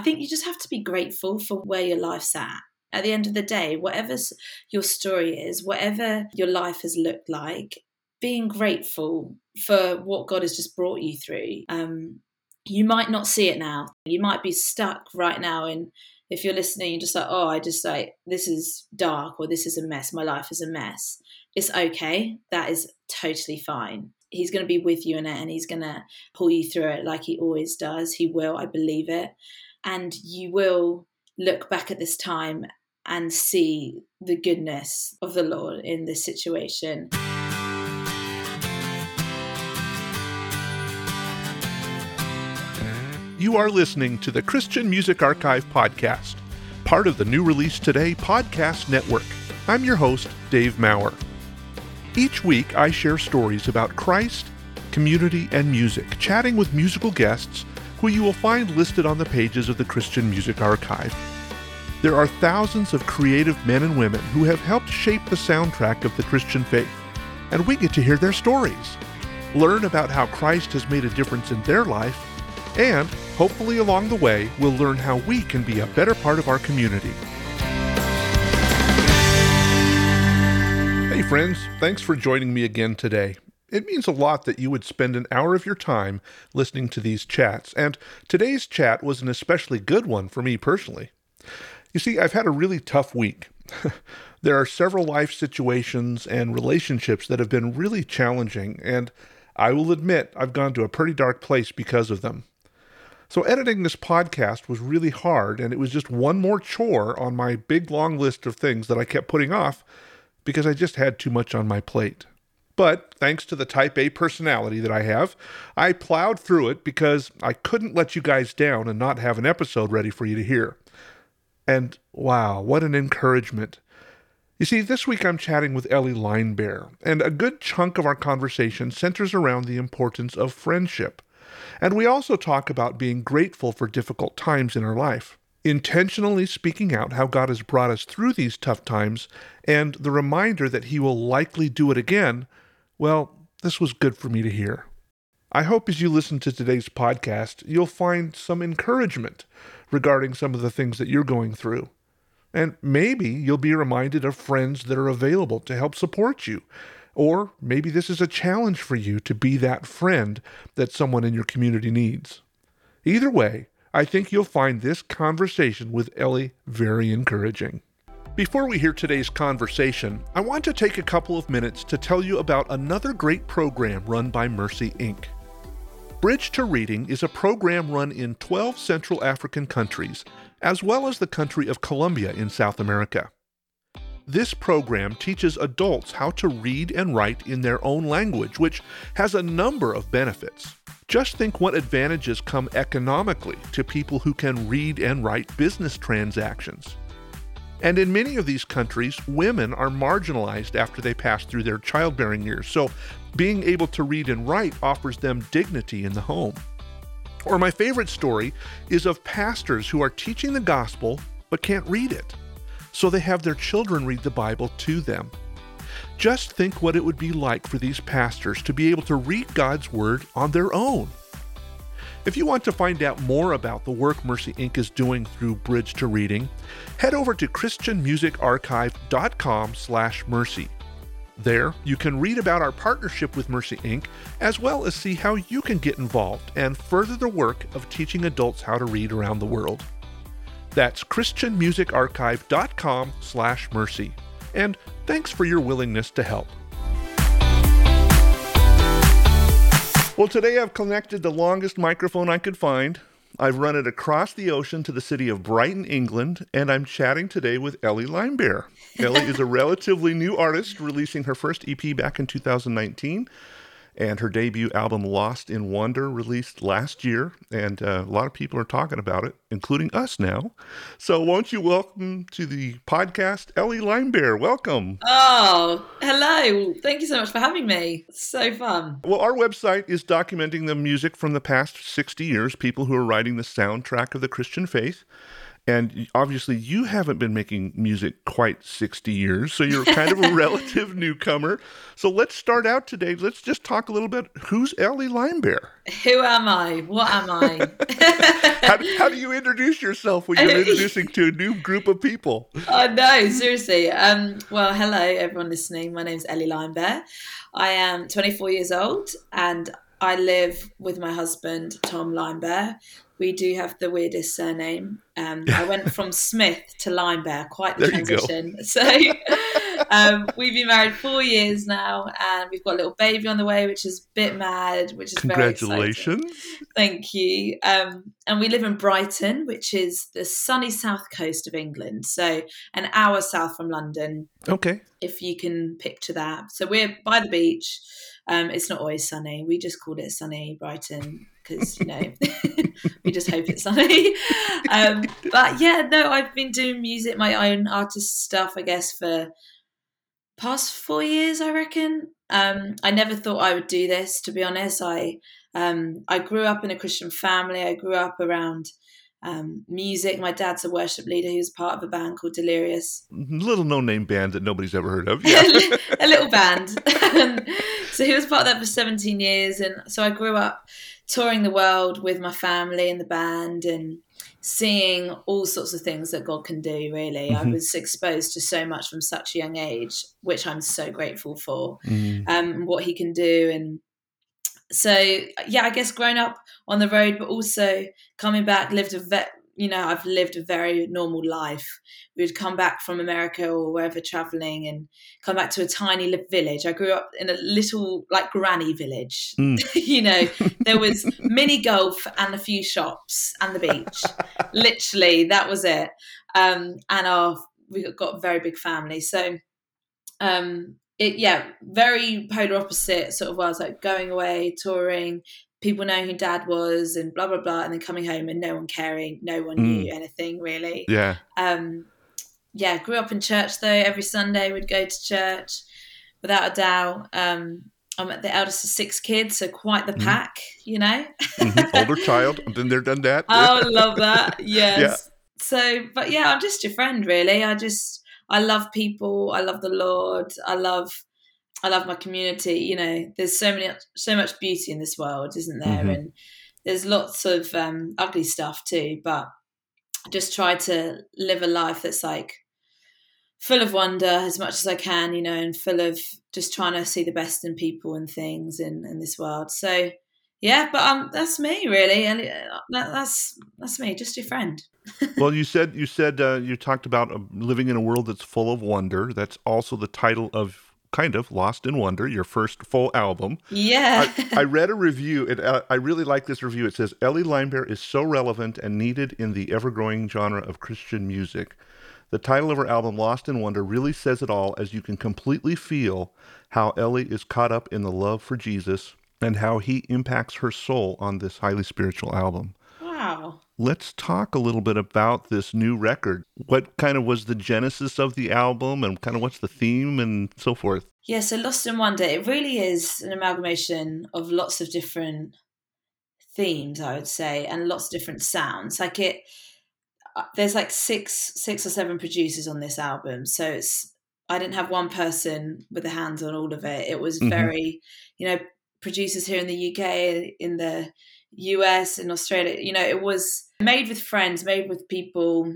think you just have to be grateful for where your life's at. At the end of the day, whatever your story is, whatever your life has looked like, being grateful for what God has just brought you through. You might not see it now. You might be stuck right now. And if you're listening, you're just like, oh, this is dark, or this is a mess. My life is a mess. It's okay. That is totally fine. He's going to be with you in it, and he's going to pull you through it like he always does. He will, I believe it. And you will look back at this time and see the goodness of the Lord in this situation. You are listening to the Christian Music Archive Podcast, part of the New Release Today podcast network. I'm your host, Dave Maurer. Each week, I share stories about Christ, community, and music, chatting with musical guests who you will find listed on the pages of the Christian Music Archive. There are thousands of creative men and women who have helped shape the soundtrack of the Christian faith, and we get to hear their stories, learn about how Christ has made a difference in their life, and hopefully along the way, we'll learn how we can be a better part of our community. Hey friends, thanks for joining me again today. It means a lot that you would spend an hour of your time listening to these chats, and today's chat was an especially good one for me personally. You see, I've had a really tough week. There are several life situations and relationships that have been really challenging, and I will admit I've gone to a pretty dark place because of them. So editing this podcast was really hard, and it was just one more chore on my big long list of things that I kept putting off because I just had too much on my plate. But thanks to the type A personality that I have, I plowed through it because I couldn't let you guys down and not have an episode ready for you to hear. And wow, what an encouragement. You see, this week I'm chatting with Ellie Limebear, and a good chunk of our conversation centers around the importance of friendship. And we also talk about being grateful for difficult times in our life, intentionally speaking out how God has brought us through these tough times, and the reminder that he will likely do it again. Well, this was good for me to hear. I hope as you listen to today's podcast, you'll find some encouragement regarding some of the things that you're going through. And maybe you'll be reminded of friends that are available to help support you. Or maybe this is a challenge for you to be that friend that someone in your community needs. Either way, I think you'll find this conversation with Ellie very encouraging. Before we hear today's conversation, I want to take a couple of minutes to tell you about another great program run by Mercy, Inc. Bridge to Reading is a program run in 12 Central African countries, as well as the country of Colombia in South America. This program teaches adults how to read and write in their own language, which has a number of benefits. Just think what advantages come economically to people who can read and write business transactions. And in many of these countries, women are marginalized after they pass through their childbearing years, so being able to read and write offers them dignity in the home. Or my favorite story is of pastors who are teaching the gospel but can't read it, so they have their children read the Bible to them. Just think what it would be like for these pastors to be able to read God's Word on their own. If you want to find out more about the work Mercy, Inc. is doing through Bridge to Reading, head over to christianmusicarchive.com/mercy. There, you can read about our partnership with Mercy, Inc., as well as see how you can get involved and further the work of teaching adults how to read around the world. That's christianmusicarchive.com/mercy. And thanks for your willingness to help. Well, today I've connected the longest microphone I could find. I've run it across the ocean to the city of Brighton, England, and I'm chatting today with Ellie Limebear. Ellie is a relatively new artist, releasing her first EP back in 2019, and her debut album, Lost in Wonder, released last year, and a lot of people are talking about it, including us now. So won't you welcome to the podcast, Ellie Limebear. Welcome. Oh, hello. Thank you so much for having me. It's so fun. Well, our website is documenting the music from the past 60 years, people who are writing the soundtrack of the Christian faith. And obviously you haven't been making music quite 60 years, so you're kind of a relative newcomer. So let's start out today. Let's just talk a little bit. Who's Ellie Limebear? Who am I? What am I? How do you introduce yourself when you're introducing to a new group of people? Oh, no, seriously. Well, hello, everyone listening. My name's Ellie Limebear. I am 24 years old, and I live with my husband, Tom Limebear. We do have the weirdest surname. I went from Smith to Limebear, quite the transition. So we've been married 4 years now, and we've got a little baby on the way, which is a bit mad, which is very exciting. Congratulations. Thank you. And we live in Brighton, which is the sunny south coast of England. So an hour south from London. Okay. If you can picture that. So we're by the beach. It's not always sunny. We just called it sunny Brighton because, you know, we just hope it's sunny. But yeah, no, I've been doing music, my own artist stuff, I guess, for past 4 years, I reckon. I never thought I would do this, to be honest. I grew up in a Christian family. I grew up around music. My dad's a worship leader who's part of a band called Delirious. Little no-name band that nobody's ever heard of. Yeah. A little band. So he was part of that for 17 years. And so I grew up touring the world with my family and the band and seeing all sorts of things that God can do, really. Mm-hmm. I was exposed to so much from such a young age, which I'm so grateful for, what he can do. And so, yeah, I guess growing up on the road, but also coming back, I've lived a very normal life. We would come back from America or wherever traveling and come back to a tiny village. I grew up in a little like granny village. You know, there was mini golf and a few shops and the beach. Literally, that was it. We got a very big family. So, very polar opposite sort of worlds, like going away, touring, people knowing who Dad was and blah, blah, blah, and then coming home and no one caring, no one knew anything really. Yeah. Grew up in church though. Every Sunday we'd go to church without a doubt. I'm the eldest of six kids, so quite the pack, you know. Older child, been there, done that. Oh, love that. Yes. Yeah. So, but yeah, I'm just your friend really. I love people. I love the Lord. I love my community. You know, there's so much beauty in this world, isn't there? Mm-hmm. And there's lots of ugly stuff too, but I just try to live a life that's like full of wonder as much as I can, you know, and full of just trying to see the best in people and things in this world. So yeah, but that's me really, and that's me, just your friend. Well, you said you talked about living in a world that's full of wonder. That's also the title of kind of Lost in Wonder, your first full album. Yeah. I read a review, and I really like this review. It says, Ellie Limebear is so relevant and needed in the ever-growing genre of Christian music. The title of her album, Lost in Wonder, really says it all, as you can completely feel how Ellie is caught up in the love for Jesus and how he impacts her soul on this highly spiritual album. Wow. Let's talk a little bit about this new record. What kind of was the genesis of the album and kind of what's the theme and so forth? Yeah, so Lost in Wonder, it really is an amalgamation of lots of different themes, I would say, and lots of different sounds. Like there's like six or seven producers on this album. So I didn't have one person with their hands on all of it. It was very, you know, producers here in the UK, in the US, in Australia, you know, it was made with friends, made with people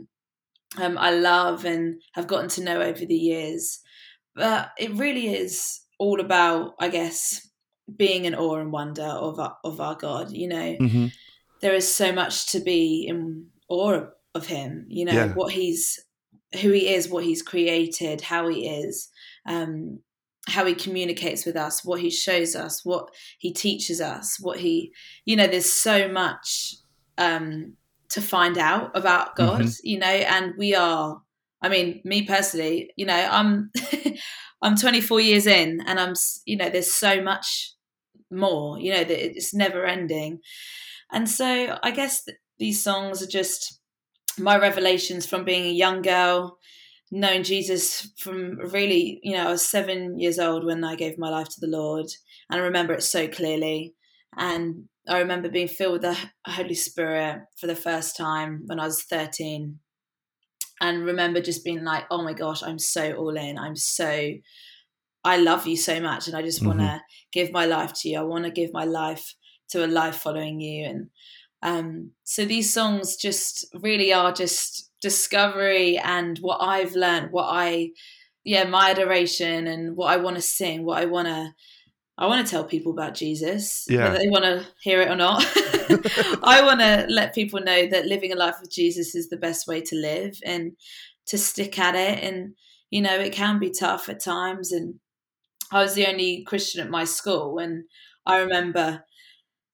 I love and have gotten to know over the years. But it really is all about, I guess, being in awe and wonder of our God, you know. Mm-hmm. There is so much to be in awe of him, you know, who he is, what he's created, how he is, how he communicates with us, what he shows us, what he teaches us, what he, you know, there's so much to find out about God, you know, and me personally, you know, I'm 24 years in and I'm, you know, there's so much more, you know, that it's never ending. And so I guess these songs are just my revelations from being a young girl, knowing Jesus from really, you know, I was 7 years old when I gave my life to the Lord, and I remember it so clearly. And I remember being filled with the Holy Spirit for the first time when I was 13. and remember just being like, oh my gosh, I'm so all in. I love you so much, and I just want to give my life to you. I want to give my life to a life following you. And so these songs just really are just discovery and what I've learned, my adoration and what I want to sing, what I want to tell people about Jesus, whether they want to hear it or not. I want to let people know that living a life with Jesus is the best way to live and to stick at it. And, you know, it can be tough at times. And I was the only Christian at my school. And I remember,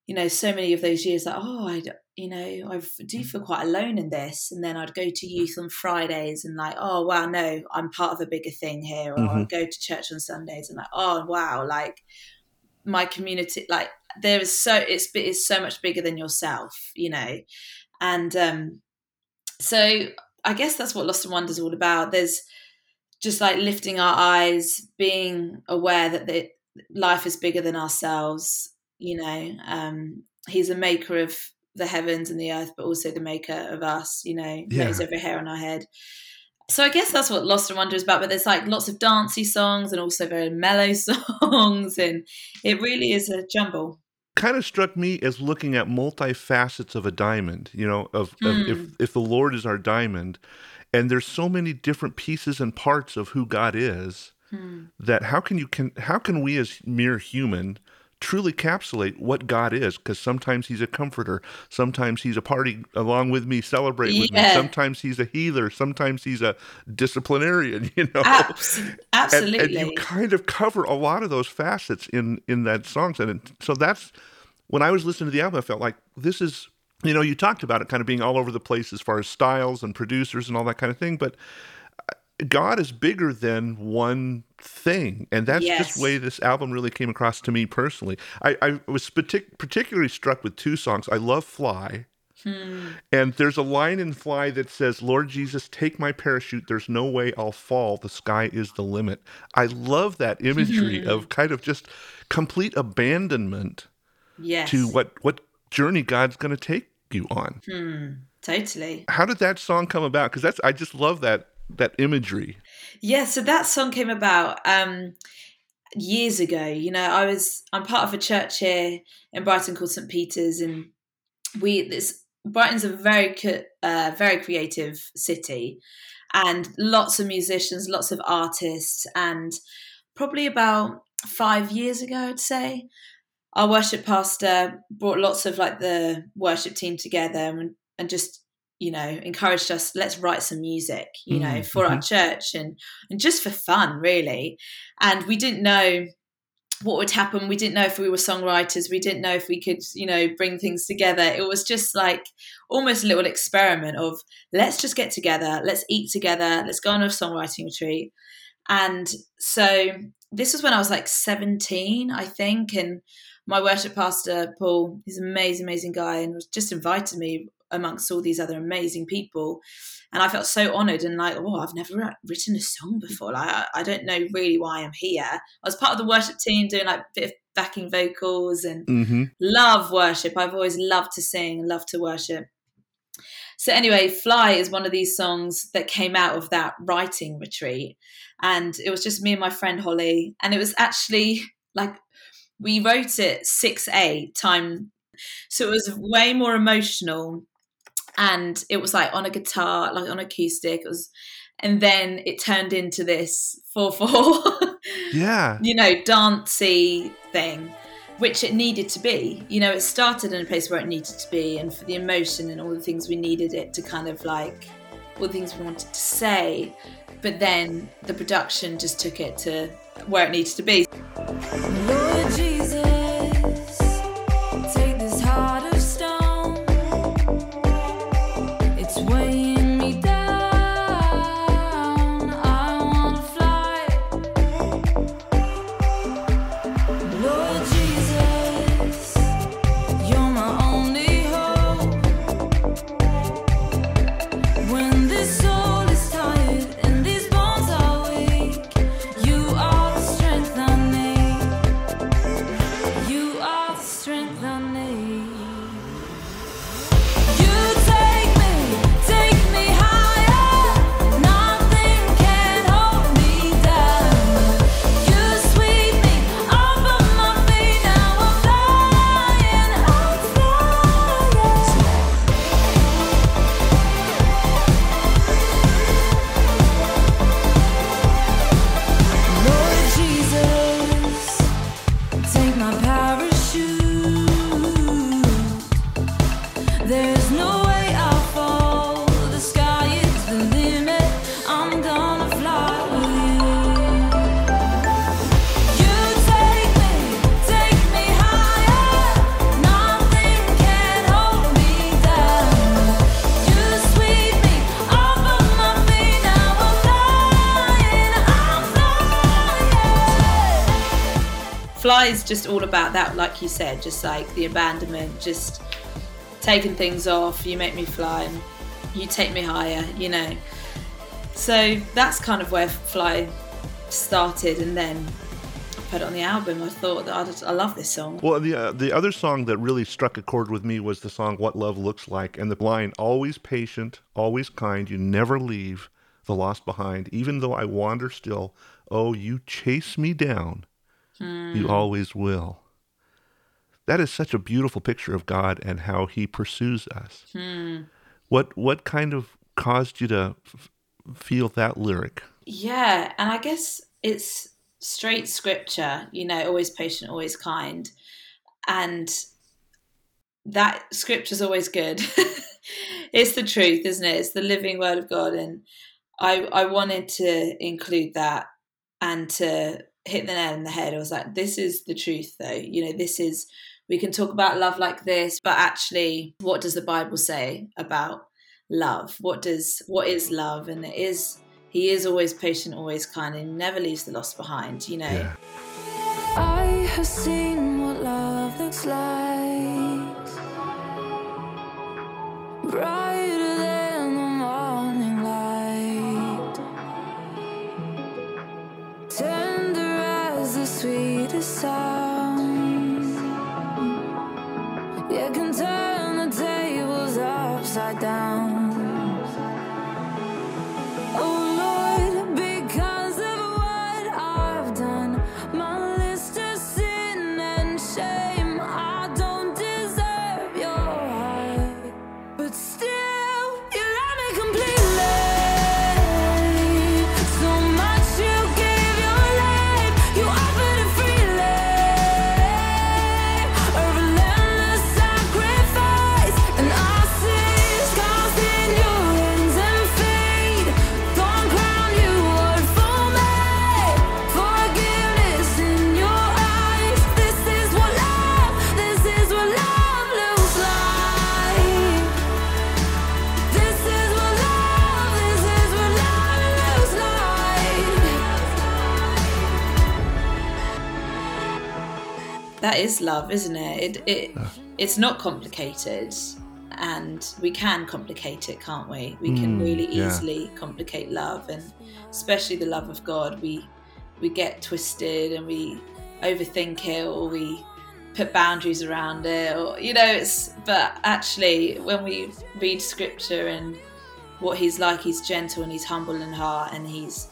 you know, so many of those years, I do feel quite alone in this. And then I'd go to youth on Fridays and like, oh, wow, no, I'm part of a bigger thing here. Or I'd go to church on Sundays and like, oh, wow, like my community, like there is it's so much bigger than yourself, you know. And so I guess that's what Lost in Wonder is all about. There's just like lifting our eyes, being aware that life is bigger than ourselves, you know. He's a maker of the heavens and the earth, but also the maker of us, you know, knows every hair on our head. So I guess that's what Lost in Wonder is about, but there's like lots of dancey songs and also very mellow songs, and it really is a jumble. Kind of struck me as looking at multi-facets of a diamond, you know, of if the Lord is our diamond, and there's so many different pieces and parts of who God is, that how can we as mere human truly encapsulate what God is? Because sometimes he's a comforter, sometimes he's a party along with me, celebrate with me, sometimes he's a healer, sometimes he's a disciplinarian, you know. Absolutely. And you kind of cover a lot of those facets in that song. And so that's, when I was listening to the album, I felt like this is, you know, you talked about it kind of being all over the place as far as styles and producers and all that kind of thing, but God is bigger than one thing, and that's just the way this album really came across to me personally. I was particularly struck with two songs. I love Fly, and there's a line in Fly that says, Lord Jesus, take my parachute, there's no way I'll fall, the sky is the limit. I love that imagery of kind of just complete abandonment to what journey God's going to take you on. Totally. How did that song come about? Because I just love that imagery. Yeah, so that song came about years ago. You know, I'm part of a church here in Brighton called St. Peter's, and Brighton's a very creative city, and lots of musicians, lots of artists. And probably about 5 years ago, I'd say, our worship pastor brought lots of like the worship team together and just, you know, encouraged us, let's write some music, you know, for our church and just for fun, really. And we didn't know what would happen. We didn't know if we were songwriters. We didn't know if we could, you know, bring things together. It was just like almost a little experiment of let's just get together, let's eat together, let's go on a songwriting retreat. And so this was when I was like 17, I think. And my worship pastor, Paul, he's an amazing, amazing guy, and just invited me amongst all these other amazing people. And I felt so honored and like, oh, I've never written a song before. Like, I don't know really why I'm here. I was part of the worship team doing like a bit of backing vocals and love worship. I've always loved to sing and loved to worship. So anyway, Fly is one of these songs that came out of that writing retreat. And it was just me and my friend Holly. And it was actually like, we wrote it 6A time. So it was way more emotional. And it was like on a guitar, like on acoustic. And then it turned into this 4/4, you know, dancey thing, which it needed to be. You know, it started in a place where it needed to be, and for the emotion and all the things we needed it to kind of like, all the things we wanted to say. But then the production just took it to where it needed to be. Lord Jesus, take this heart of stone. Take Fly is just all about that, like you said, just like the abandonment, just taking things off. You make me fly and you take me higher, you know. So that's kind of where Fly started, and then I put it on the album. I thought that I love this song. Well, the other song that really struck a chord with me was the song What Love Looks Like, and the line, always patient, always kind, you never leave the lost behind, even though I wander still, oh, you chase me down, you always will. That is such a beautiful picture of God and how he pursues us. What kind of caused you to feel that lyric? Yeah, and I guess it's straight scripture, you know, always patient, always kind. And that scripture's always good. It's the truth, isn't it? It's the living word of God. And I wanted to include that and to hit the nail on the head. I was like, this is the truth though. You know, this is, we can talk about love like this, but actually, what does the Bible say about love? What is love? And it is, he is always patient, always kind, and never leaves the lost behind, you know. Yeah. I have seen what love looks like, brighter than the morning light, tender as the sweetest sound. You can turn the tables upside down. That is love, isn't it? It's not complicated, and we can complicate it, can't we? We can really easily complicate love, and especially the love of God. We get twisted and we overthink it, or we put boundaries around it, or you know. But actually, when we read scripture and what he's like, he's gentle and he's humble in heart, and he's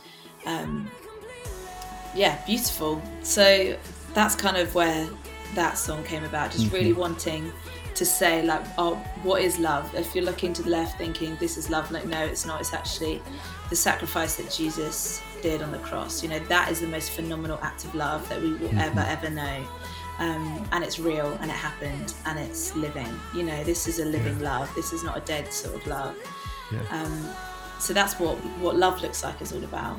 beautiful. So that's kind of where that song came about, just really wanting to say, like, oh, what is love? If you're looking to the left thinking this is love, like, no, it's not. It's actually the sacrifice that Jesus did on the cross. You know, that is the most phenomenal act of love that we will ever know. And it's real, and it happened, and it's living. You know, this is a living love. This is not a dead sort of love. Yeah. So that's what love looks like is all about.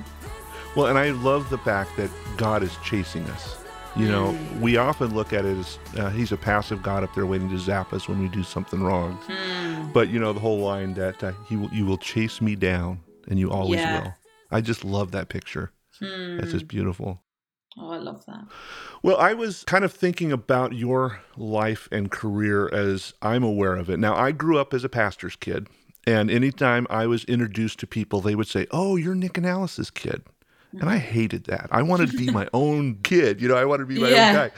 Well, and I love the fact that God is chasing us. You know, we often look at it as he's a passive God up there waiting to zap us when we do something wrong. But, you know, the whole line that you will chase me down and you always will. I just love that picture. That's just beautiful. Oh, I love that. Well, I was kind of thinking about your life and career as I'm aware of it. Now, I grew up as a pastor's kid, and anytime I was introduced to people, they would say, oh, you're Nick and Alice's kid. And I hated that. I wanted to be my own kid. You know, I wanted to be my own guy.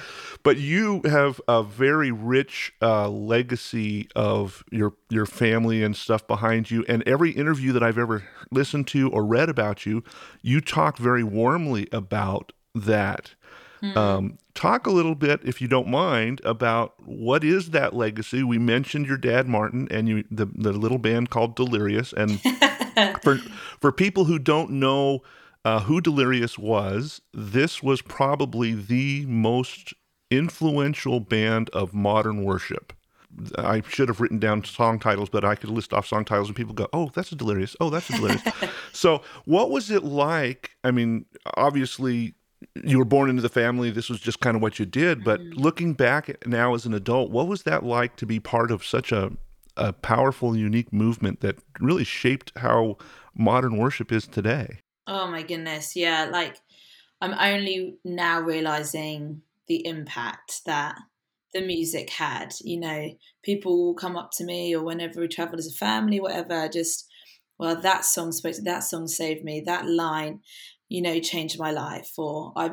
But you have a very rich legacy of your family and stuff behind you. And every interview that I've ever listened to or read about you, you talk very warmly about that. Talk a little bit, if you don't mind, about what is that legacy. We mentioned your dad, Martin, and you, the little band called Delirious. And for people who don't know who Delirious was, this was probably the most influential band of modern worship. I should have written down song titles, but I could list off song titles and people go, oh, that's a Delirious. Oh, that's a Delirious. So what was it like? I mean, obviously, you were born into the family. This was just kind of what you did. But looking back now as an adult, what was that like to be part of such a powerful, unique movement that really shaped how modern worship is today? Oh my goodness, yeah, like I'm only now realizing the impact that the music had. You know, people will come up to me, or whenever we travel as a family, whatever, just, well, that song spoke to, that song saved me, that line, you know, changed my life, or I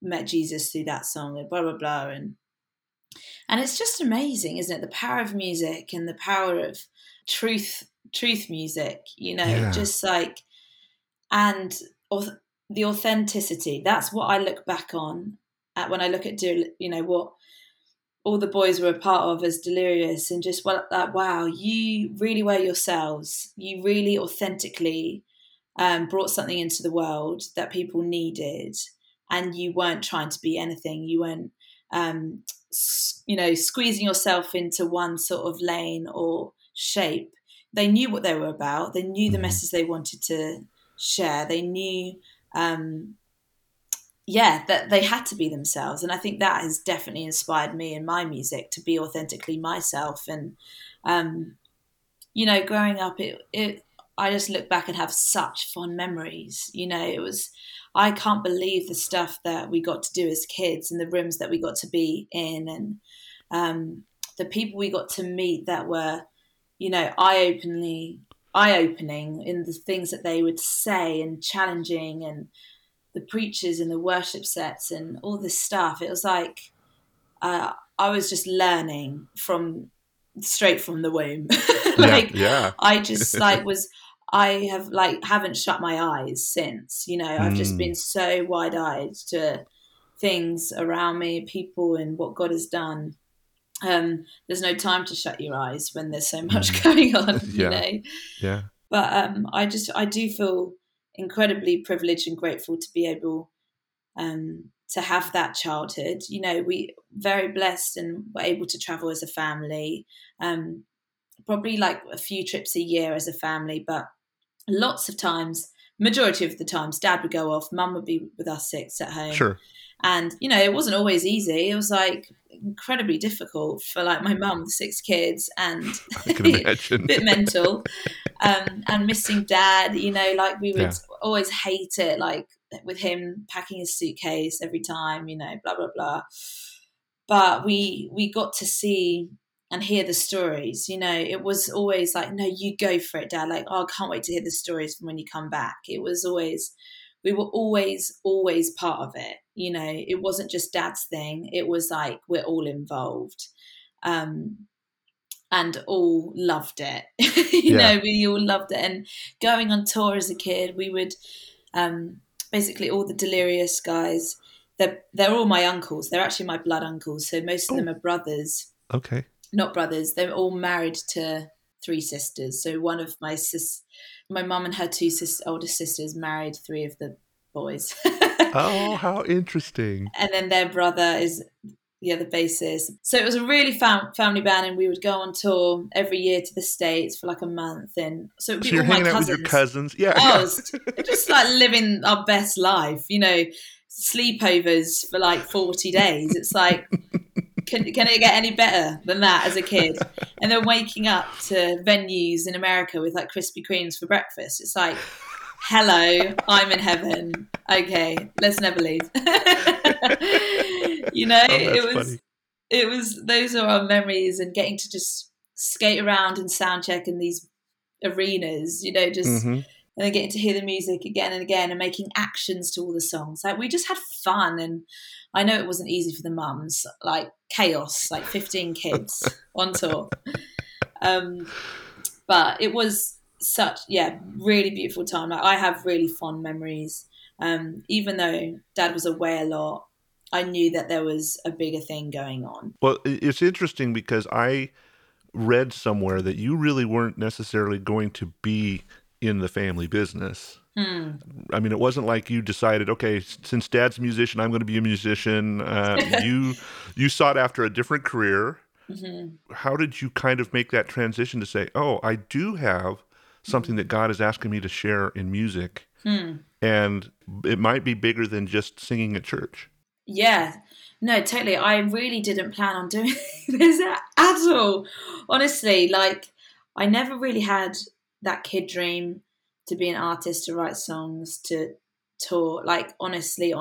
met Jesus through that song, and blah, blah, blah. And it's just amazing, isn't it? The power of music and the power of truth music, you know, yeah. Just like, and the authenticity. That's what I look back on at when I look at, you know, what all the boys were a part of as Delirious, and just like, wow, you really were yourselves. You really authentically brought something into the world that people needed, and you weren't trying to be anything. You weren't, you know, squeezing yourself into one sort of lane or shape. They knew what they were about. They knew the message they wanted to share. They knew, that they had to be themselves. And I think that has definitely inspired me in my music to be authentically myself. And, you know, growing up, I just look back and have such fond memories. You know, it was, I can't believe the stuff that we got to do as kids and the rooms that we got to be in, and the people we got to meet that were, you know, eye-opening in the things that they would say, and challenging, and the preachers and the worship sets and all this stuff. It was like I was just learning straight from the womb. Like, yeah. I just like was... I have like haven't shut my eyes since, you know. I've just been so wide-eyed to things around me, people, and what God has done. There's no time to shut your eyes when there's so much going on, yeah. You know. Yeah. But I do feel incredibly privileged and grateful to be able to have that childhood. You know, we very blessed and were able to travel as a family. Probably like a few trips a year as a family, but lots of times, majority of the times, Dad would go off, Mum would be with us six at home. Sure. And, you know, it wasn't always easy. It was like incredibly difficult for like my mum with six kids, and I can imagine. A bit mental, and missing Dad, you know, like we would always hate it, like with him packing his suitcase every time, you know, blah, blah, blah. But we got to see and hear the stories, you know. It was always like, no, you go for it, Dad. Like, oh, I can't wait to hear the stories from when you come back. It was always, we were always part of it. You know, it wasn't just Dad's thing. It was like, we're all involved, and all loved it. You know, we all loved it. And going on tour as a kid, we would, basically all the Delirious guys, they're all my uncles. They're actually my blood uncles. So most of them are brothers. Okay. Not brothers. They're all married to three sisters. So one of my mum and her two older sisters married three of the boys. Oh, how interesting. And then their brother is the bassist. So it was a really family band, and we would go on tour every year to the States for like a month. And so it would be all my cousins. You're hanging out with your cousins. Yeah. Oh, it was just like living our best life, you know, sleepovers for like 40 days. It's like... Can it get any better than that as a kid? And then waking up to venues in America with like Krispy Kremes for breakfast. It's like, hello, I'm in heaven. Okay, let's never leave. You know, it was those are our memories, and getting to just skate around and sound check in these arenas, you know, just and then getting to hear the music again and again, and making actions to all the songs. Like, we just had fun. And I know it wasn't easy for the mums, like chaos, like 15 kids on tour. But it was such, really beautiful time. Like, I have really fond memories. Even though Dad was away a lot, I knew that there was a bigger thing going on. Well, it's interesting because I read somewhere that you really weren't necessarily going to be in the family business. I mean, it wasn't like you decided, okay, since Dad's a musician, I'm going to be a musician. You sought after a different career. How did you kind of make that transition to say, oh, I do have something that God is asking me to share in music, and it might be bigger than just singing at church? Yeah, no, totally. I really didn't plan on doing this at all. Honestly, like, I never really had that kid dream to be an artist, to write songs, to tour, like honestly,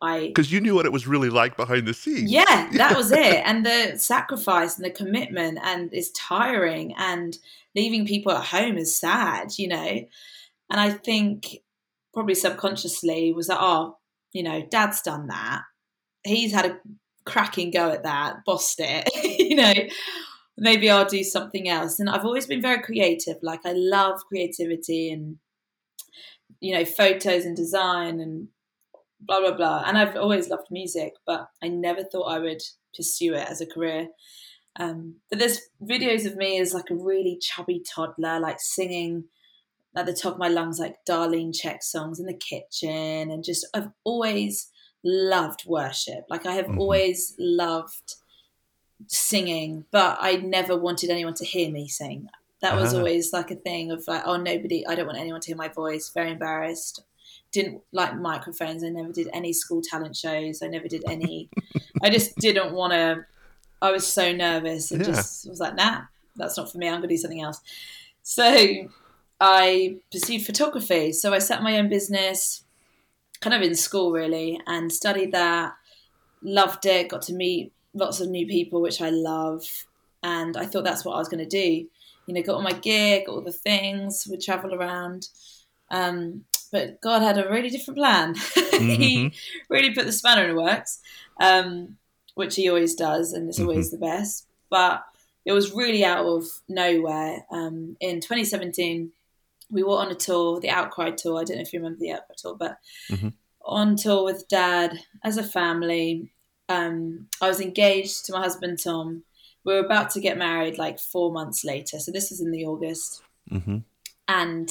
because you knew what it was really like behind the scenes. Yeah, that was it. And the sacrifice and the commitment, and it's tiring, and leaving people at home is sad, you know. And I think probably subconsciously was that, oh, you know, Dad's done that. He's had a cracking go at that, bossed it, you know, maybe I'll do something else. And I've always been very creative. Like, I love creativity and, you know, photos and design and blah, blah, blah. And I've always loved music, but I never thought I would pursue it as a career. But there's videos of me as like a really chubby toddler, like singing at the top of my lungs, like Darlene Check songs in the kitchen. And just, I've always loved worship. Like, I have always loved singing, but I never wanted anyone to hear me sing. That was always like a thing of like, oh, nobody, I don't want anyone to hear my voice. Very embarrassed. Didn't like microphones. I never did any school talent shows. I never did any, I just didn't want to, I was so nervous and just was like, nah, that's not for me. I'm going to do something else. So I pursued photography. So I set my own business kind of in school really and studied that, loved it, got to meet lots of new people, which I love. And I thought that's what I was going to do. You know, got all my gear, got all the things, would travel around. But God had a really different plan. He really put the spanner in the works, which he always does, and it's always the best. But it was really out of nowhere. In 2017, we were on a tour, the Outcry tour. I don't know if you remember the Outcry tour, but on tour with Dad as a family. I was engaged to my husband, Tom. We were about to get married like 4 months later. So this was in the August. And I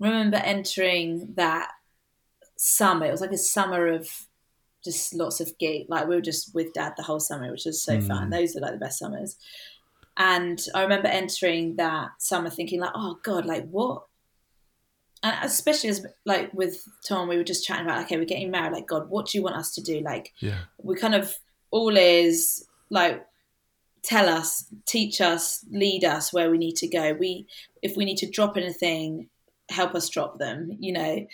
remember entering that summer. It was like a summer of just lots of gigs. Like, we were just with Dad the whole summer, which was so fun. Those are like the best summers. And I remember entering that summer thinking like, oh God, like what? And especially as like with Tom, we were just chatting about, okay, we're getting married. Like, God, what do you want us to do? Like, we kind of all is like, tell us, teach us, lead us where we need to go. If we need to drop anything, help us drop them, you know,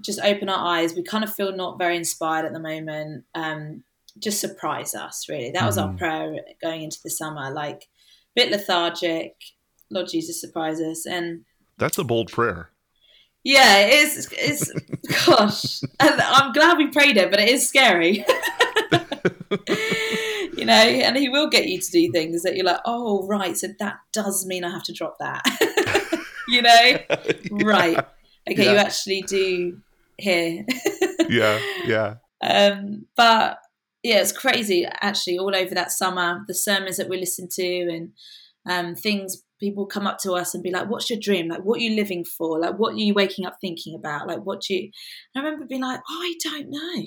just open our eyes. We kind of feel not very inspired at the moment. Just surprise us, really. That was our prayer going into the summer, like a bit lethargic. Lord Jesus, surprise us. And that's a bold prayer. Yeah, it is. It's gosh, I'm glad we prayed it, but it is scary. You know, and he will get you to do things that you're like, oh, right, so that does mean I have to drop that. You know? Right. Okay, you actually do here. But, yeah, it's crazy, actually, all over that summer, the sermons that we listened to and things, people come up to us and be like, what's your dream? Like, what are you living for? Like, what are you waking up thinking about? Like, what do you... And I remember being like, oh, I don't know.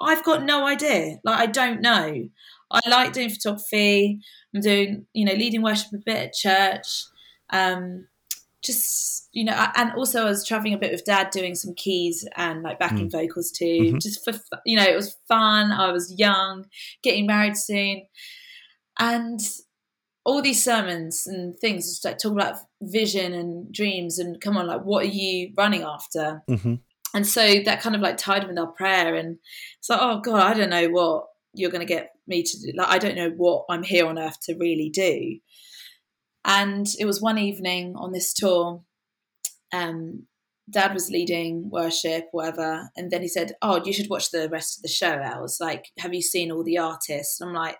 I've got no idea. Like, I don't know. I like doing photography. I'm doing, you know, leading worship a bit at church. Just, you know, and also I was traveling a bit with Dad doing some keys and like backing vocals too, just for, you know, it was fun. I was young, getting married soon. And all these sermons and things, just like talking about vision and dreams and come on, like, what are you running after? And so that kind of like tied with our prayer. And it's like, oh God, I don't know what you're going to get me to do. Like, I don't know what I'm here on earth to really do. And it was one evening on this tour, Dad was leading worship, whatever. And then he said, oh, you should watch the rest of the show. I was like, have you seen all the artists? And I'm like,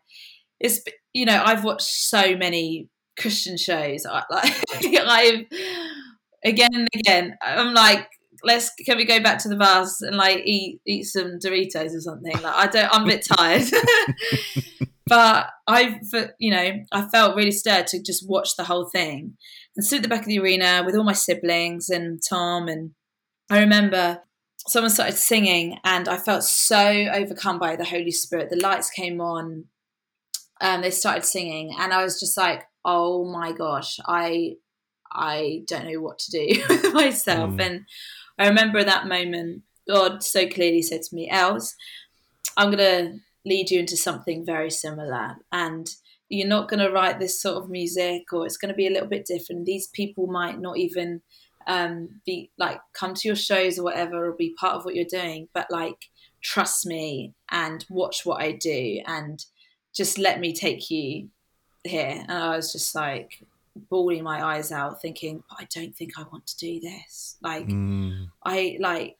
it's, you know, I've watched so many Christian shows. Again and again, I'm like, can we go back to the bus and like eat some Doritos or something? Like, I'm a bit tired. But I felt really stirred to just watch the whole thing and stood at the back of the arena with all my siblings and Tom. And I remember someone started singing and I felt so overcome by the Holy Spirit. The lights came on and they started singing and I was just like, oh my gosh, I don't know what to do with myself. And I remember that moment, God so clearly said to me, Els, I'm going to lead you into something very similar. And you're not going to write this sort of music, or it's going to be a little bit different. These people might not even be like, come to your shows or whatever, or be part of what you're doing, but like, trust me and watch what I do and just let me take you here. And I was just like bawling my eyes out thinking, but I don't think I want to do this. Like I like,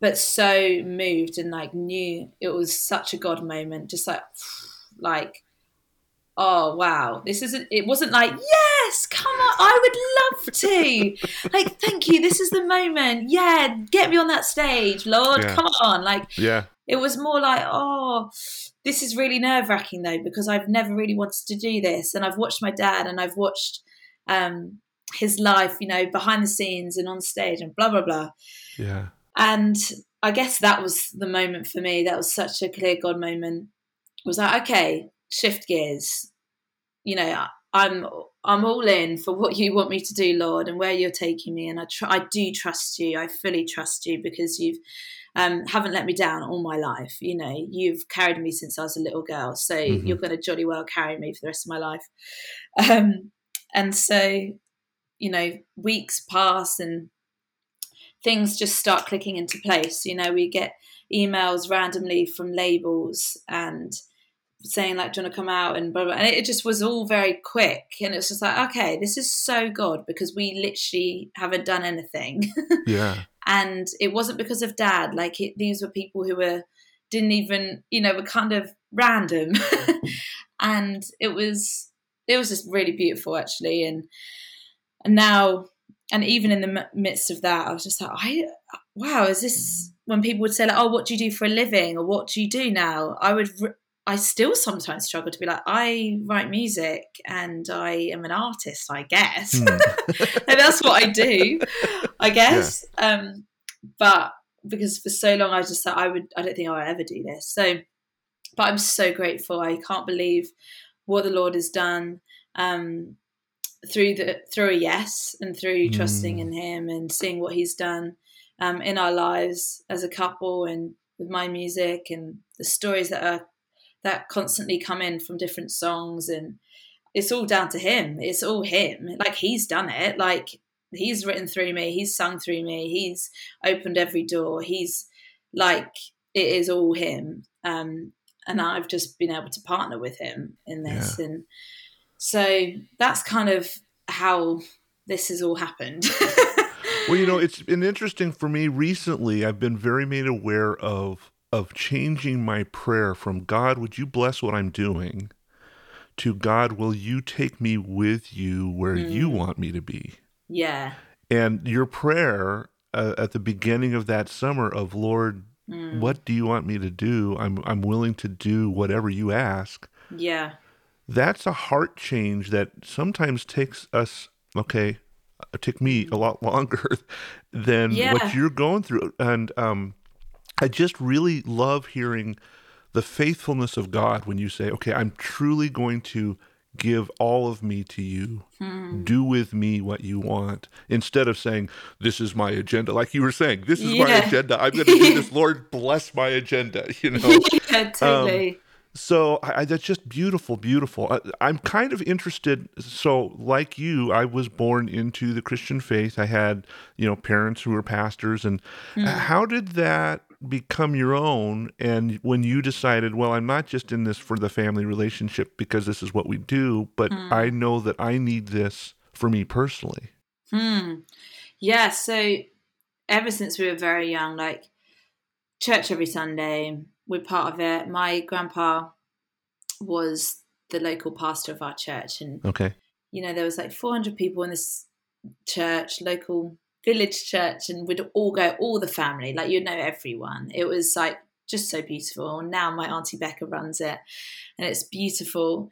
but so moved and like knew it was such a God moment. Just like, oh wow, this isn't, it wasn't like, yes, come on, I would love to. Like, thank you, this is the moment. Yeah, get me on that stage, Lord, yeah. Come on. Like, yeah. It was more like, oh, this is really nerve-wracking though, because I've never really wanted to do this. And I've watched my dad and I've watched his life, you know, behind the scenes and on stage and blah, blah, blah. Yeah. And I guess that was the moment for me. That was such a clear God moment. I was like, okay, shift gears. You know, I'm all in for what you want me to do, Lord, and where you're taking me. And I do trust you. I fully trust you because you've haven't let me down all my life. You know, you've carried me since I was a little girl. So you're going to jolly well carry me for the rest of my life. And so, you know, weeks pass and things just start clicking into place. You know, we get emails randomly from labels and saying like, do you want to come out and blah, blah. And it just was all very quick. And it was just like, okay, this is so God because we literally haven't done anything. Yeah. And it wasn't because of Dad. Like these were people who didn't even, you know, were kind of random. And it was just really beautiful actually. And now, and even in the midst of that, I was just like, wow, is this when people would say like, oh, what do you do for a living? Or what do you do now? I still sometimes struggle to be like, I write music and I am an artist, I guess. And that's what I do, I guess. Yeah. But because for so long, I just thought I don't think I would ever do this. So, but I'm so grateful. I can't believe what the Lord has done through a yes and through trusting in him and seeing what he's done in our lives as a couple and with my music and the stories that constantly come in from different songs. And it's all down to him. It's all him. Like he's done it. Like he's written through me. He's sung through me. He's opened every door. He's like, it is all him. And I've just been able to partner with him in this. Yeah. And so that's kind of how this has all happened. Well, you know, it's been interesting for me recently. I've been very made aware of changing my prayer from God, would you bless what I'm doing, to God, will you take me with you where you want me to be? Yeah. And your prayer at the beginning of that summer of, Lord, what do you want me to do? I'm willing to do whatever you ask. Yeah. That's a heart change that sometimes takes us, okay, took me a lot longer than what you're going through. And, I just really love hearing the faithfulness of God when you say, okay, I'm truly going to give all of me to you. Do with me what you want. Instead of saying, this is my agenda. Like you were saying, this is my agenda. I'm going to do this. Lord, bless my agenda. You know? Yeah, totally. So that's just beautiful, beautiful. I'm kind of interested. So like you, I was born into the Christian faith. I had, you know, parents who were pastors. And how did that become your own? And when you decided, well, I'm not just in this for the family relationship because this is what we do, but I know that I need this for me personally. Yeah. So ever since we were very young, like church every Sunday, we're part of it. My grandpa was the local pastor of our church. And, you know, there was like 400 people in this church, local village church, and we'd all go, all the family, like, you'd know everyone. It was like just so beautiful. Now my auntie Becca runs it and it's beautiful.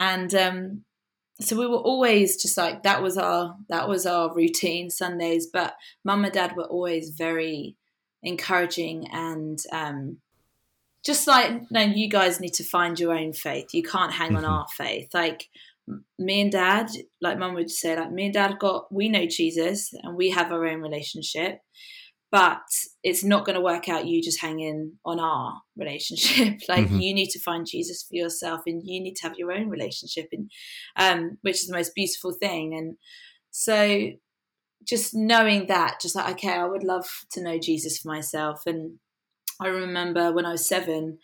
And so we were always just like, that was our routine Sundays. But mum and dad were always very encouraging and just like, no, you guys need to find your own faith. You can't hang on our faith. Like me and dad, like mum would say, like me and dad we know Jesus and we have our own relationship, but it's not going to work out you just hanging on our relationship. Like you need to find Jesus for yourself and you need to have your own relationship, and which is the most beautiful thing. And so just knowing that, just like, okay, I would love to know Jesus for myself. And I remember when I was 7,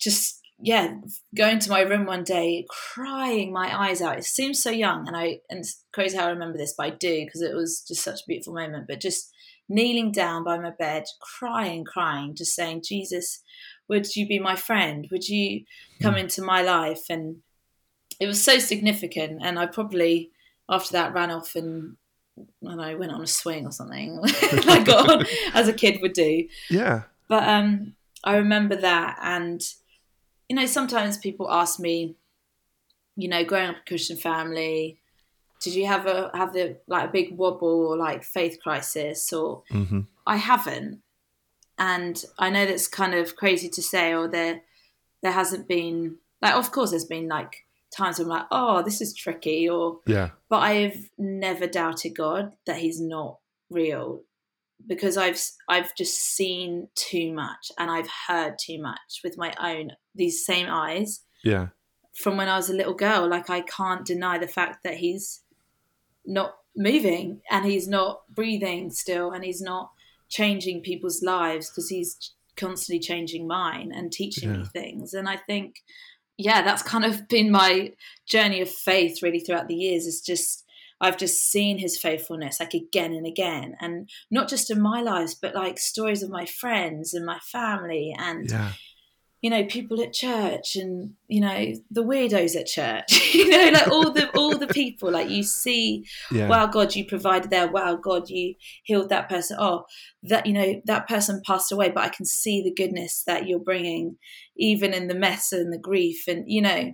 just, yeah, going to my room one day, crying my eyes out. It seems so young, and it's crazy how I remember this, but I do, because it was just such a beautiful moment. But just kneeling down by my bed, crying, just saying, Jesus, would you be my friend? Would you come into my life? And it was so significant. And I probably, after that, ran off and I went on a swing or something, like God, as a kid would do. Yeah. But I remember that. And, you know, sometimes people ask me, you know, growing up in a Christian family, did you have a big wobble or like faith crisis? Or mm-hmm. I haven't. And I know that's kind of crazy to say, or there hasn't been, like, of course there's been like times where I'm like, oh, this is tricky, or yeah. But I've never doubted God, that he's not real, because I've just seen too much and I've heard too much with my own, these same eyes. Yeah. From when I was a little girl, like, I can't deny the fact that he's not moving and he's not breathing still and he's not changing people's lives, because he's constantly changing mine and teaching me things. And I think, yeah, that's kind of been my journey of faith really throughout the years. It's just, I've just seen his faithfulness like again and again, and not just in my lives, but like stories of my friends and my family and, you know, people at church and, you know, the weirdos at church, you know, like all the people, like, you see, wow, God, you provided there. Wow, God, you healed that person. Oh, that, you know, that person passed away, but I can see the goodness that you're bringing, even in the mess and the grief. And, you know,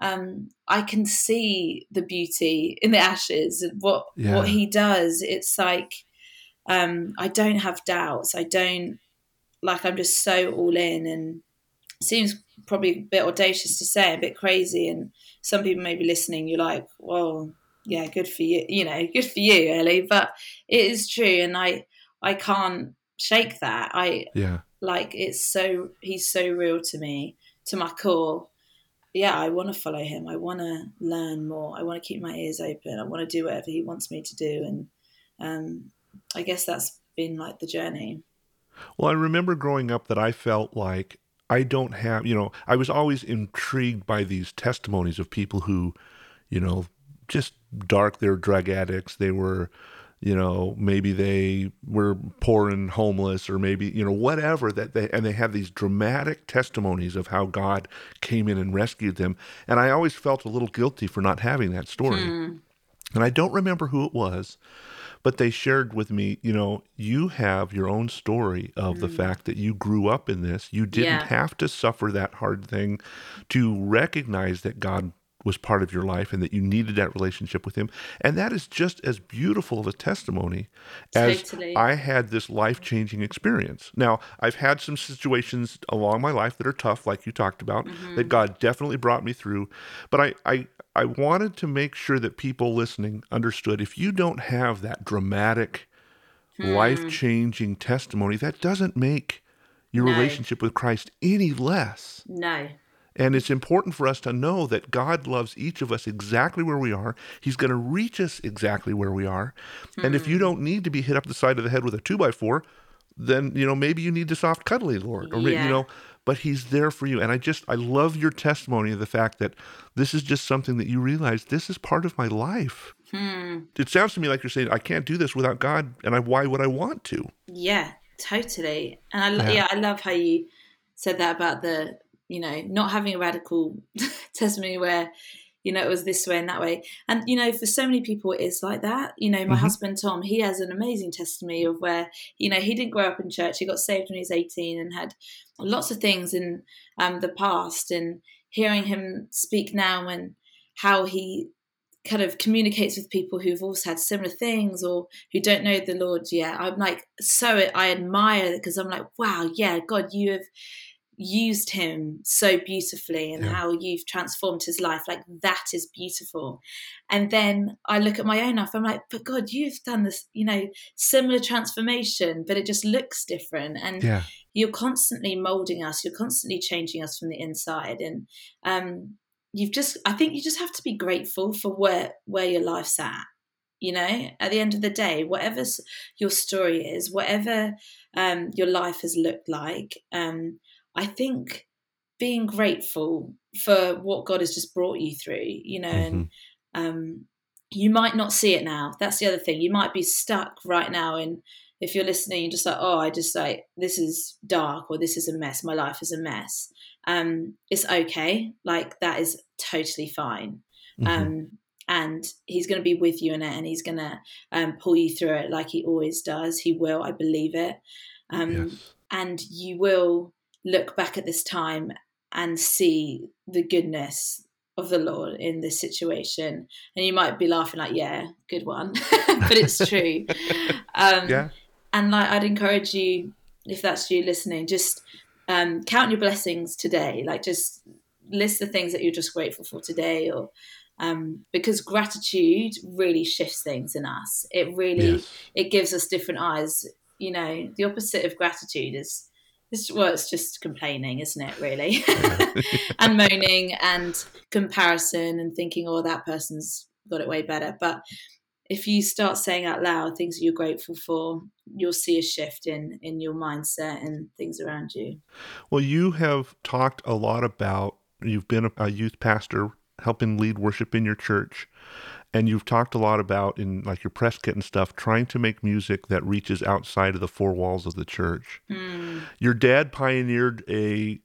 I can see the beauty in the ashes and what he does. It's like, I don't have doubts. I don't, like, I'm just so all in. And it seems probably a bit audacious to say, a bit crazy. And some people may be listening, you're like, well, yeah, good for you, you know, good for you, Ellie. But it is true. And I can't shake that. Like, it's so, he's so real to me, to my core. Yeah, I want to follow him. I want to learn more. I want to keep my ears open. I want to do whatever he wants me to do. And I guess that's been like the journey. Well, I remember growing up that I felt like I don't have, you know, I was always intrigued by these testimonies of people who, you know, just dark, they were drug addicts. They were, you know, maybe they were poor and homeless, or maybe, you know, whatever, and they have these dramatic testimonies of how God came in and rescued them. And I always felt a little guilty for not having that story. And I don't remember who it was, but they shared with me, you know, you have your own story of the fact that you grew up in this. You didn't have to suffer that hard thing to recognize that God was part of your life and that you needed that relationship with him. And that is just as beautiful of a testimony as I had this life-changing experience. Now, I've had some situations along my life that are tough, like you talked about, that God definitely brought me through. But I wanted to make sure that people listening understood, if you don't have that dramatic, life-changing testimony, that doesn't make your relationship with Christ any less. No. And it's important for us to know that God loves each of us exactly where we are. He's going to reach us exactly where we are. And if you don't need to be hit up the side of the head with a 2x4, then, you know, maybe you need the soft cuddly Lord, or you know, but he's there for you. And I love your testimony of the fact that this is just something that you realize, this is part of my life. It sounds to me like you're saying, I can't do this without God, and why would I want to? Yeah, totally. And I love how you said that about the, you know, not having a radical testimony where, you know, it was this way and that way. And, you know, for so many people, it is like that. You know, my husband, Tom, he has an amazing testimony of where, you know, he didn't grow up in church. He got saved when he was 18 and had lots of things in the past. And hearing him speak now and how he kind of communicates with people who've also had similar things or who don't know the Lord yet, I'm like, so I admire it, because I'm like, wow, yeah, God, you have used him so beautifully, and how you've transformed his life, like, that is beautiful. And then I look at my own life, I'm like, but God, you've done this, you know, similar transformation, but it just looks different. And you're constantly molding us, you're constantly changing us from the inside. And I think you just have to be grateful for where your life's at. You know, at the end of the day, whatever your story is, whatever your life has looked like, I think being grateful for what God has just brought you through, you know, mm-hmm. and you might not see it now. That's the other thing. You might be stuck right now, and if you're listening, you're just like, oh, I just like, this is dark, or this is a mess. My life is a mess. It's okay. Like, that is totally fine. Mm-hmm. And he's going to be with you in it, and he's going to pull you through it like he always does. He will, I believe it. Yes. And you will look back at this time and see the goodness of the Lord in this situation. And you might be laughing like, yeah, good one. But it's true. Yeah. And like, I'd encourage you, if that's you listening, just count your blessings today. Like, just list the things that you're just grateful for today, or because gratitude really shifts things in us. It really, yes. it gives us different eyes. You know, the opposite of gratitude is, well, it's just complaining, isn't it, really? And moaning and comparison and thinking, oh, that person's got it way better. But if you start saying out loud things that you're grateful for, you'll see a shift in your mindset and things around you. Well, you have talked a lot about, you've been a youth pastor helping lead worship in your church. And you've talked a lot about, in like your press kit and stuff, trying to make music that reaches outside of the four walls of the church. Mm. Your dad pioneered the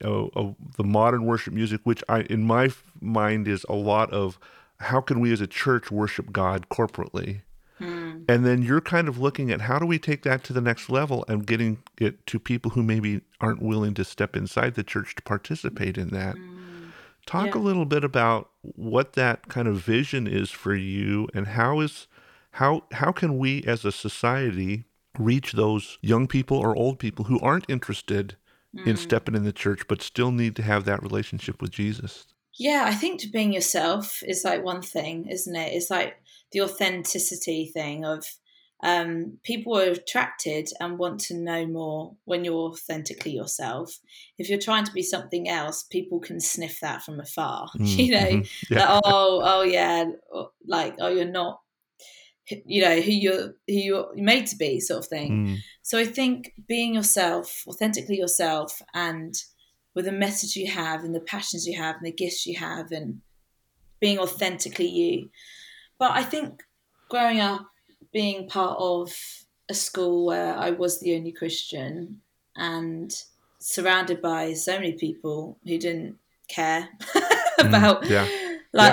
modern worship music, which in my mind is a lot of, how can we as a church worship God corporately? Mm. And then you're kind of looking at, how do we take that to the next level and getting it to people who maybe aren't willing to step inside the church to participate in that. Mm. Talk a little bit about what that kind of vision is for you, and how can we as a society reach those young people or old people who aren't interested in stepping in the church but still need to have that relationship with Jesus? Yeah, I think being yourself is like one thing, isn't it? It's like the authenticity thing of people are attracted and want to know more when you're authentically yourself. If you're trying to be something else, people can sniff that from afar, you know, mm-hmm. yeah. Like, oh yeah, like, oh, you're not, you know, who you're made to be, sort of thing. Mm. So I think being yourself, authentically yourself, and with the message you have and the passions you have and the gifts you have, and being authentically you. But I think growing up, being part of a school where I was the only Christian and surrounded by so many people who didn't care about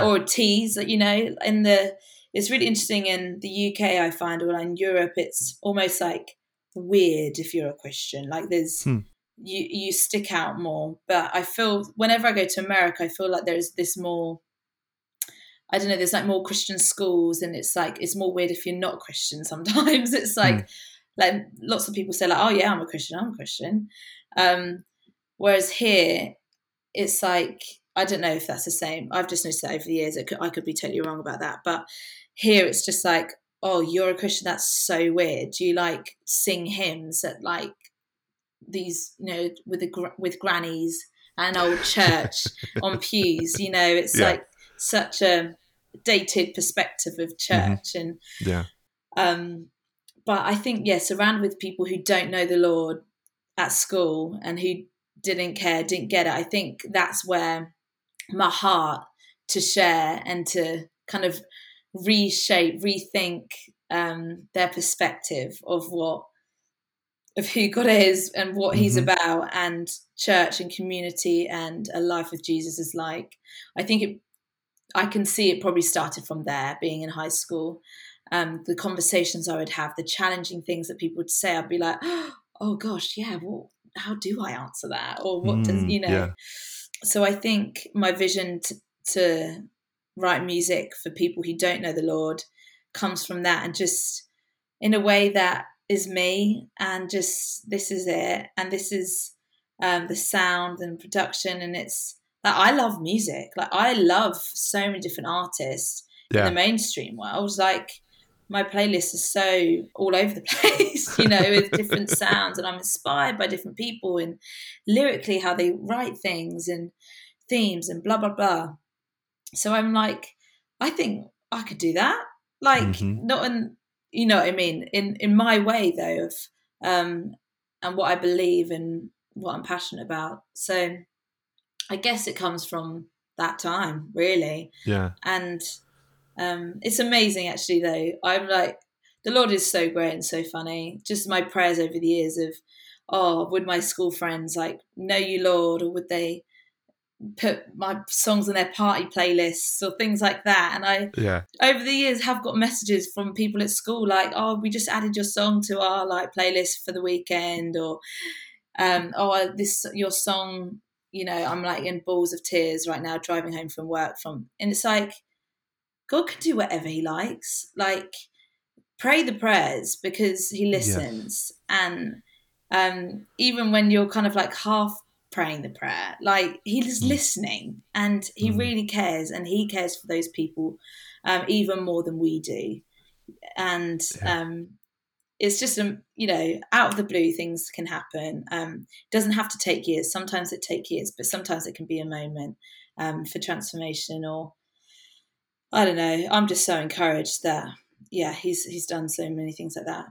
or tease, you know, it's really interesting in the UK, I find, or in Europe, it's almost like weird if you're a Christian, like there's, you stick out more. But I feel whenever I go to America, I feel like there's this more, I don't know, there's like more Christian schools, and it's like, it's more weird if you're not Christian sometimes. It's like, like lots of people say like, oh yeah, I'm a Christian. Whereas here it's like, I don't know if that's the same. I've just noticed that over the years. I could be totally wrong about that. But here it's just like, oh, you're a Christian. That's so weird. Do you like sing hymns at like these, you know, with grannies and old church on pews, you know, it's like, such a dated perspective of church, and but I think surrounded with people who don't know the Lord at school and who didn't care, didn't get it, I think that's where my heart to share and to kind of reshape, rethink their perspective of who God is and what he's about, and church and community and a life with Jesus is like. I think I can see it probably started from there, being in high school. The conversations I would have, the challenging things that people would say, I'd be like, oh gosh, yeah, well, how do I answer that? Or what does, you know? Yeah. So I think my vision to write music for people who don't know the Lord comes from that, and just in a way that is me, and just, this is it. And this is the sound and production, and it's, like, I love music. Like, I love so many different artists in the mainstream world. Like, my playlist is so all over the place, you know, with different sounds, and I'm inspired by different people and lyrically how they write things and themes and blah, blah, blah. So I'm like, I think I could do that. Like, mm-hmm. not in, you know what I mean? In my way, though, of and what I believe and what I'm passionate about. So I guess it comes from that time, really. Yeah. And it's amazing, actually, though. I'm like, the Lord is so great and so funny. Just my prayers over the years of, oh, would my school friends, like, know you, Lord, or would they put my songs on their party playlists or things like that? And I, over the years, have got messages from people at school like, oh, we just added your song to our, like, playlist for the weekend, or, oh, this, your song, you know, I'm, like, in balls of tears right now driving home from work from, and it's like, God can do whatever he likes. Like, pray the prayers because he listens. Yes. And even when you're kind of like half praying the prayer, like, he's listening and he really cares, and he cares for those people even more than we do. And it's just, you know, out of the blue things can happen. It doesn't have to take years. Sometimes it takes years, but sometimes it can be a moment for transformation, or I don't know. I'm just so encouraged that, yeah, he's done so many things like that.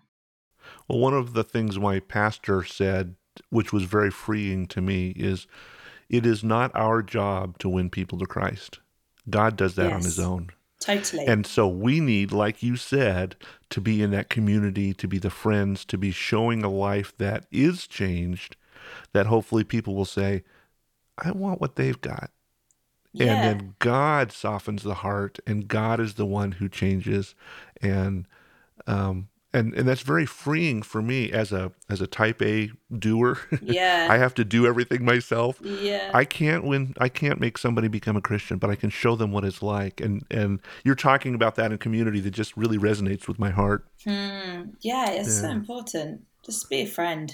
Well, one of the things my pastor said, which was very freeing to me, is it is not our job to win people to Christ. God does that on his own. Totally. And so we need, like you said, to be in that community, to be the friends, to be showing a life that is changed, that hopefully people will say, I want what they've got. Yeah. And then God softens the heart, and God is the one who changes. And that's very freeing for me as a type A doer. Yeah. I have to do everything myself. Yeah. I can't make somebody become a Christian, but I can show them what it's like. And you're talking about that in community that just really resonates with my heart. Yeah, it's so important. Just be a friend.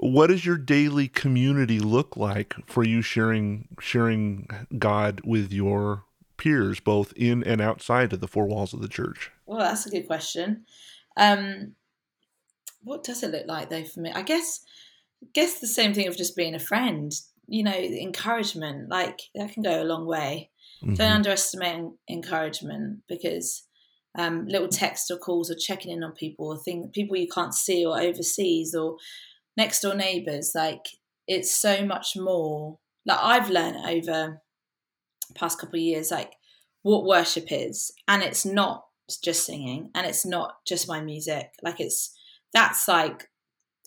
What does your daily community look like for you sharing God with your peers, both in and outside of the four walls of the church? Well, that's a good question. What does it look like, though, for me? I guess the same thing of just being a friend, you know, the encouragement, like, that can go a long way. Mm-hmm. Don't underestimate encouragement, because little texts or calls or checking in on people, or people you can't see, or overseas, or next door neighbours, like, it's so much more. Like, I've learned over the past couple of years, like, what worship is, and it's not just singing, and it's not just my music. Like, that's like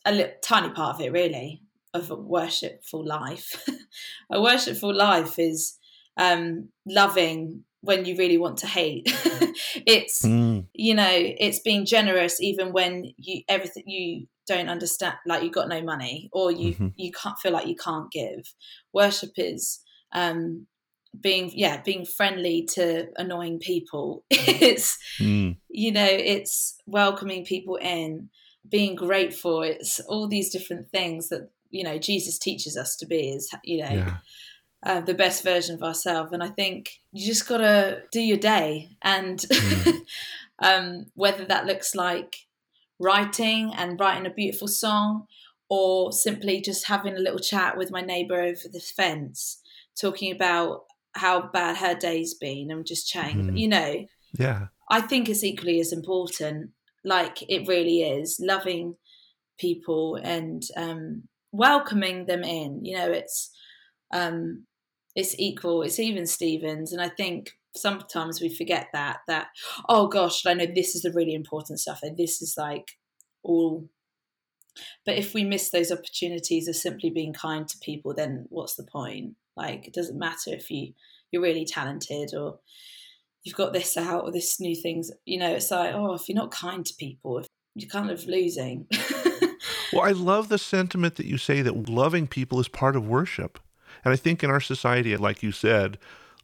a tiny part of it, really, of a worshipful life. A worshipful life is loving when you really want to hate. It's you know, it's being generous even when you don't understand, like, you've got no money, or you can't feel like you can't give. Worship is being friendly to annoying people. It's you know, it's welcoming people in, being grateful. It's all these different things that, you know, Jesus teaches us to be, is, you know, the best version of ourselves. And I think you just gotta do your day, and whether that looks like writing a beautiful song, or simply just having a little chat with my neighbour over the fence, talking about how bad her day's been and just chatting, you know. Yeah. I think it's equally as important. Like, it really is, loving people and welcoming them in. You know, it's equal. It's even Stevens. And I think sometimes we forget that, oh gosh, I know this is the really important stuff, and this is like all, but if we miss those opportunities of simply being kind to people, then what's the point? Like, it doesn't matter if you're really talented, or you've got this out, or this new things, you know. It's like, oh, if you're not kind to people, you're kind of losing. Well, I love the sentiment that you say, that loving people is part of worship. And I think in our society, like you said,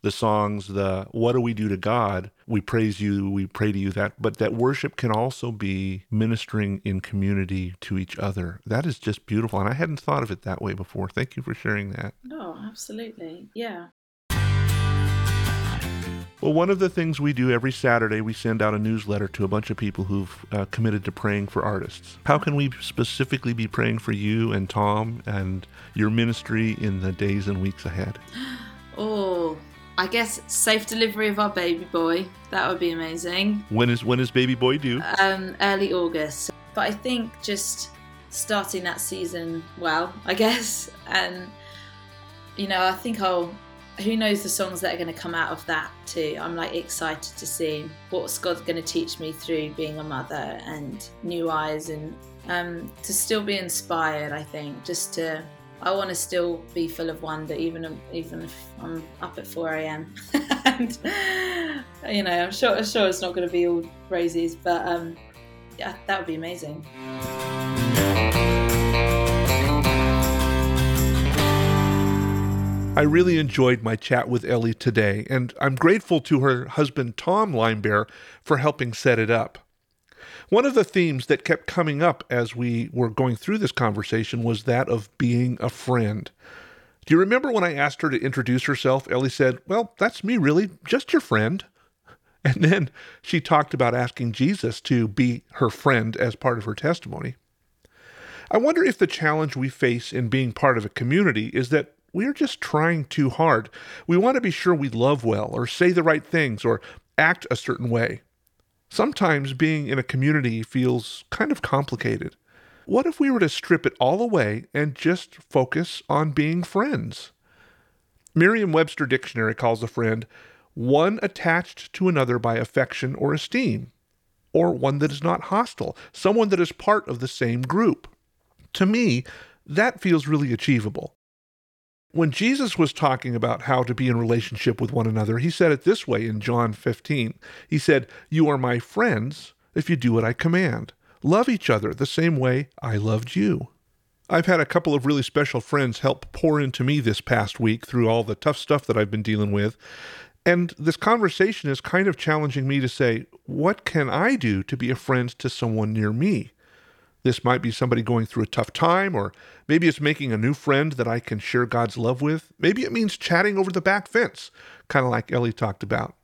the songs, what do we do to God? We praise you, we pray to you, but that worship can also be ministering in community to each other. That is just beautiful. And I hadn't thought of it that way before. Thank you for sharing that. Oh, absolutely. Yeah. Well, one of the things we do every Saturday, we send out a newsletter to a bunch of people who've committed to praying for artists. How can we specifically be praying for you and Tom and your ministry in the days and weeks ahead? Oh, I guess safe delivery of our baby boy. That would be amazing. When is baby boy due? Early August. But I think just starting that season well, I guess. And, you know, I think who knows the songs that are going to come out of that too. I'm like excited to see what's God's going to teach me through being a mother and new eyes, and to still be inspired, I think. I want to still be full of wonder, even if I'm up at 4 a.m. And, you know, I'm sure it's not going to be all roses, but yeah, that would be amazing. I really enjoyed my chat with Ellie today, and I'm grateful to her husband, Tom Limebear, for helping set it up. One of the themes that kept coming up as we were going through this conversation was that of being a friend. Do you remember when I asked her to introduce herself, Ellie said, "Well, that's me really, just your friend." And then she talked about asking Jesus to be her friend as part of her testimony. I wonder if the challenge we face in being part of a community is that we're just trying too hard. We want to be sure we love well, or say the right things, or act a certain way. Sometimes being in a community feels kind of complicated. What if we were to strip it all away and just focus on being friends? Merriam-Webster Dictionary calls a friend one attached to another by affection or esteem, or one that is not hostile, someone that is part of the same group. To me, that feels really achievable. When Jesus was talking about how to be in relationship with one another, he said it this way in John 15. He said, "You are my friends if you do what I command. Love each other the same way I loved you." I've had a couple of really special friends help pour into me this past week through all the tough stuff that I've been dealing with. And this conversation is kind of challenging me to say, what can I do to be a friend to someone near me? This might be somebody going through a tough time, or maybe it's making a new friend that I can share God's love with. Maybe it means chatting over the back fence, kind of like Ellie talked about.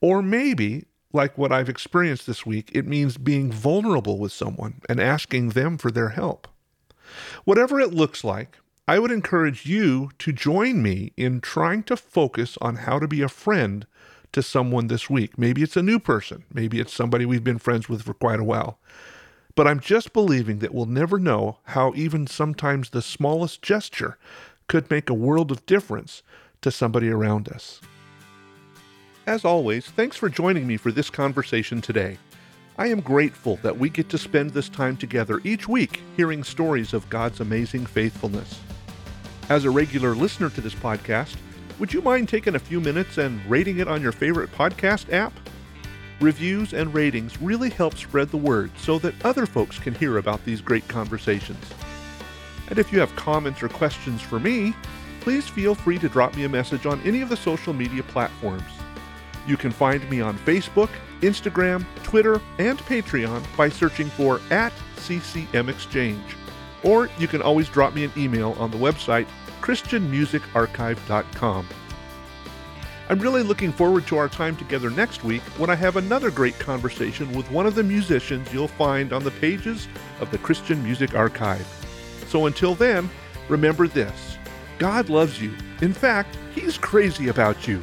Or maybe, like what I've experienced this week, it means being vulnerable with someone and asking them for their help. Whatever it looks like, I would encourage you to join me in trying to focus on how to be a friend to someone this week. Maybe it's a new person. Maybe it's somebody we've been friends with for quite a while. But I'm just believing that we'll never know how even sometimes the smallest gesture could make a world of difference to somebody around us. As always, thanks for joining me for this conversation today. I am grateful that we get to spend this time together each week hearing stories of God's amazing faithfulness. As a regular listener to this podcast, would you mind taking a few minutes and rating it on your favorite podcast app? Reviews and ratings really help spread the word so that other folks can hear about these great conversations. And if you have comments or questions for me, please feel free to drop me a message on any of the social media platforms. You can find me on Facebook, Instagram, Twitter, and Patreon by searching for @CCM Exchange. Or you can always drop me an email on the website christianmusicarchive.com. I'm really looking forward to our time together next week when I have another great conversation with one of the musicians you'll find on the pages of the Christian Music Archive. So until then, remember this: God loves you. In fact, He's crazy about you.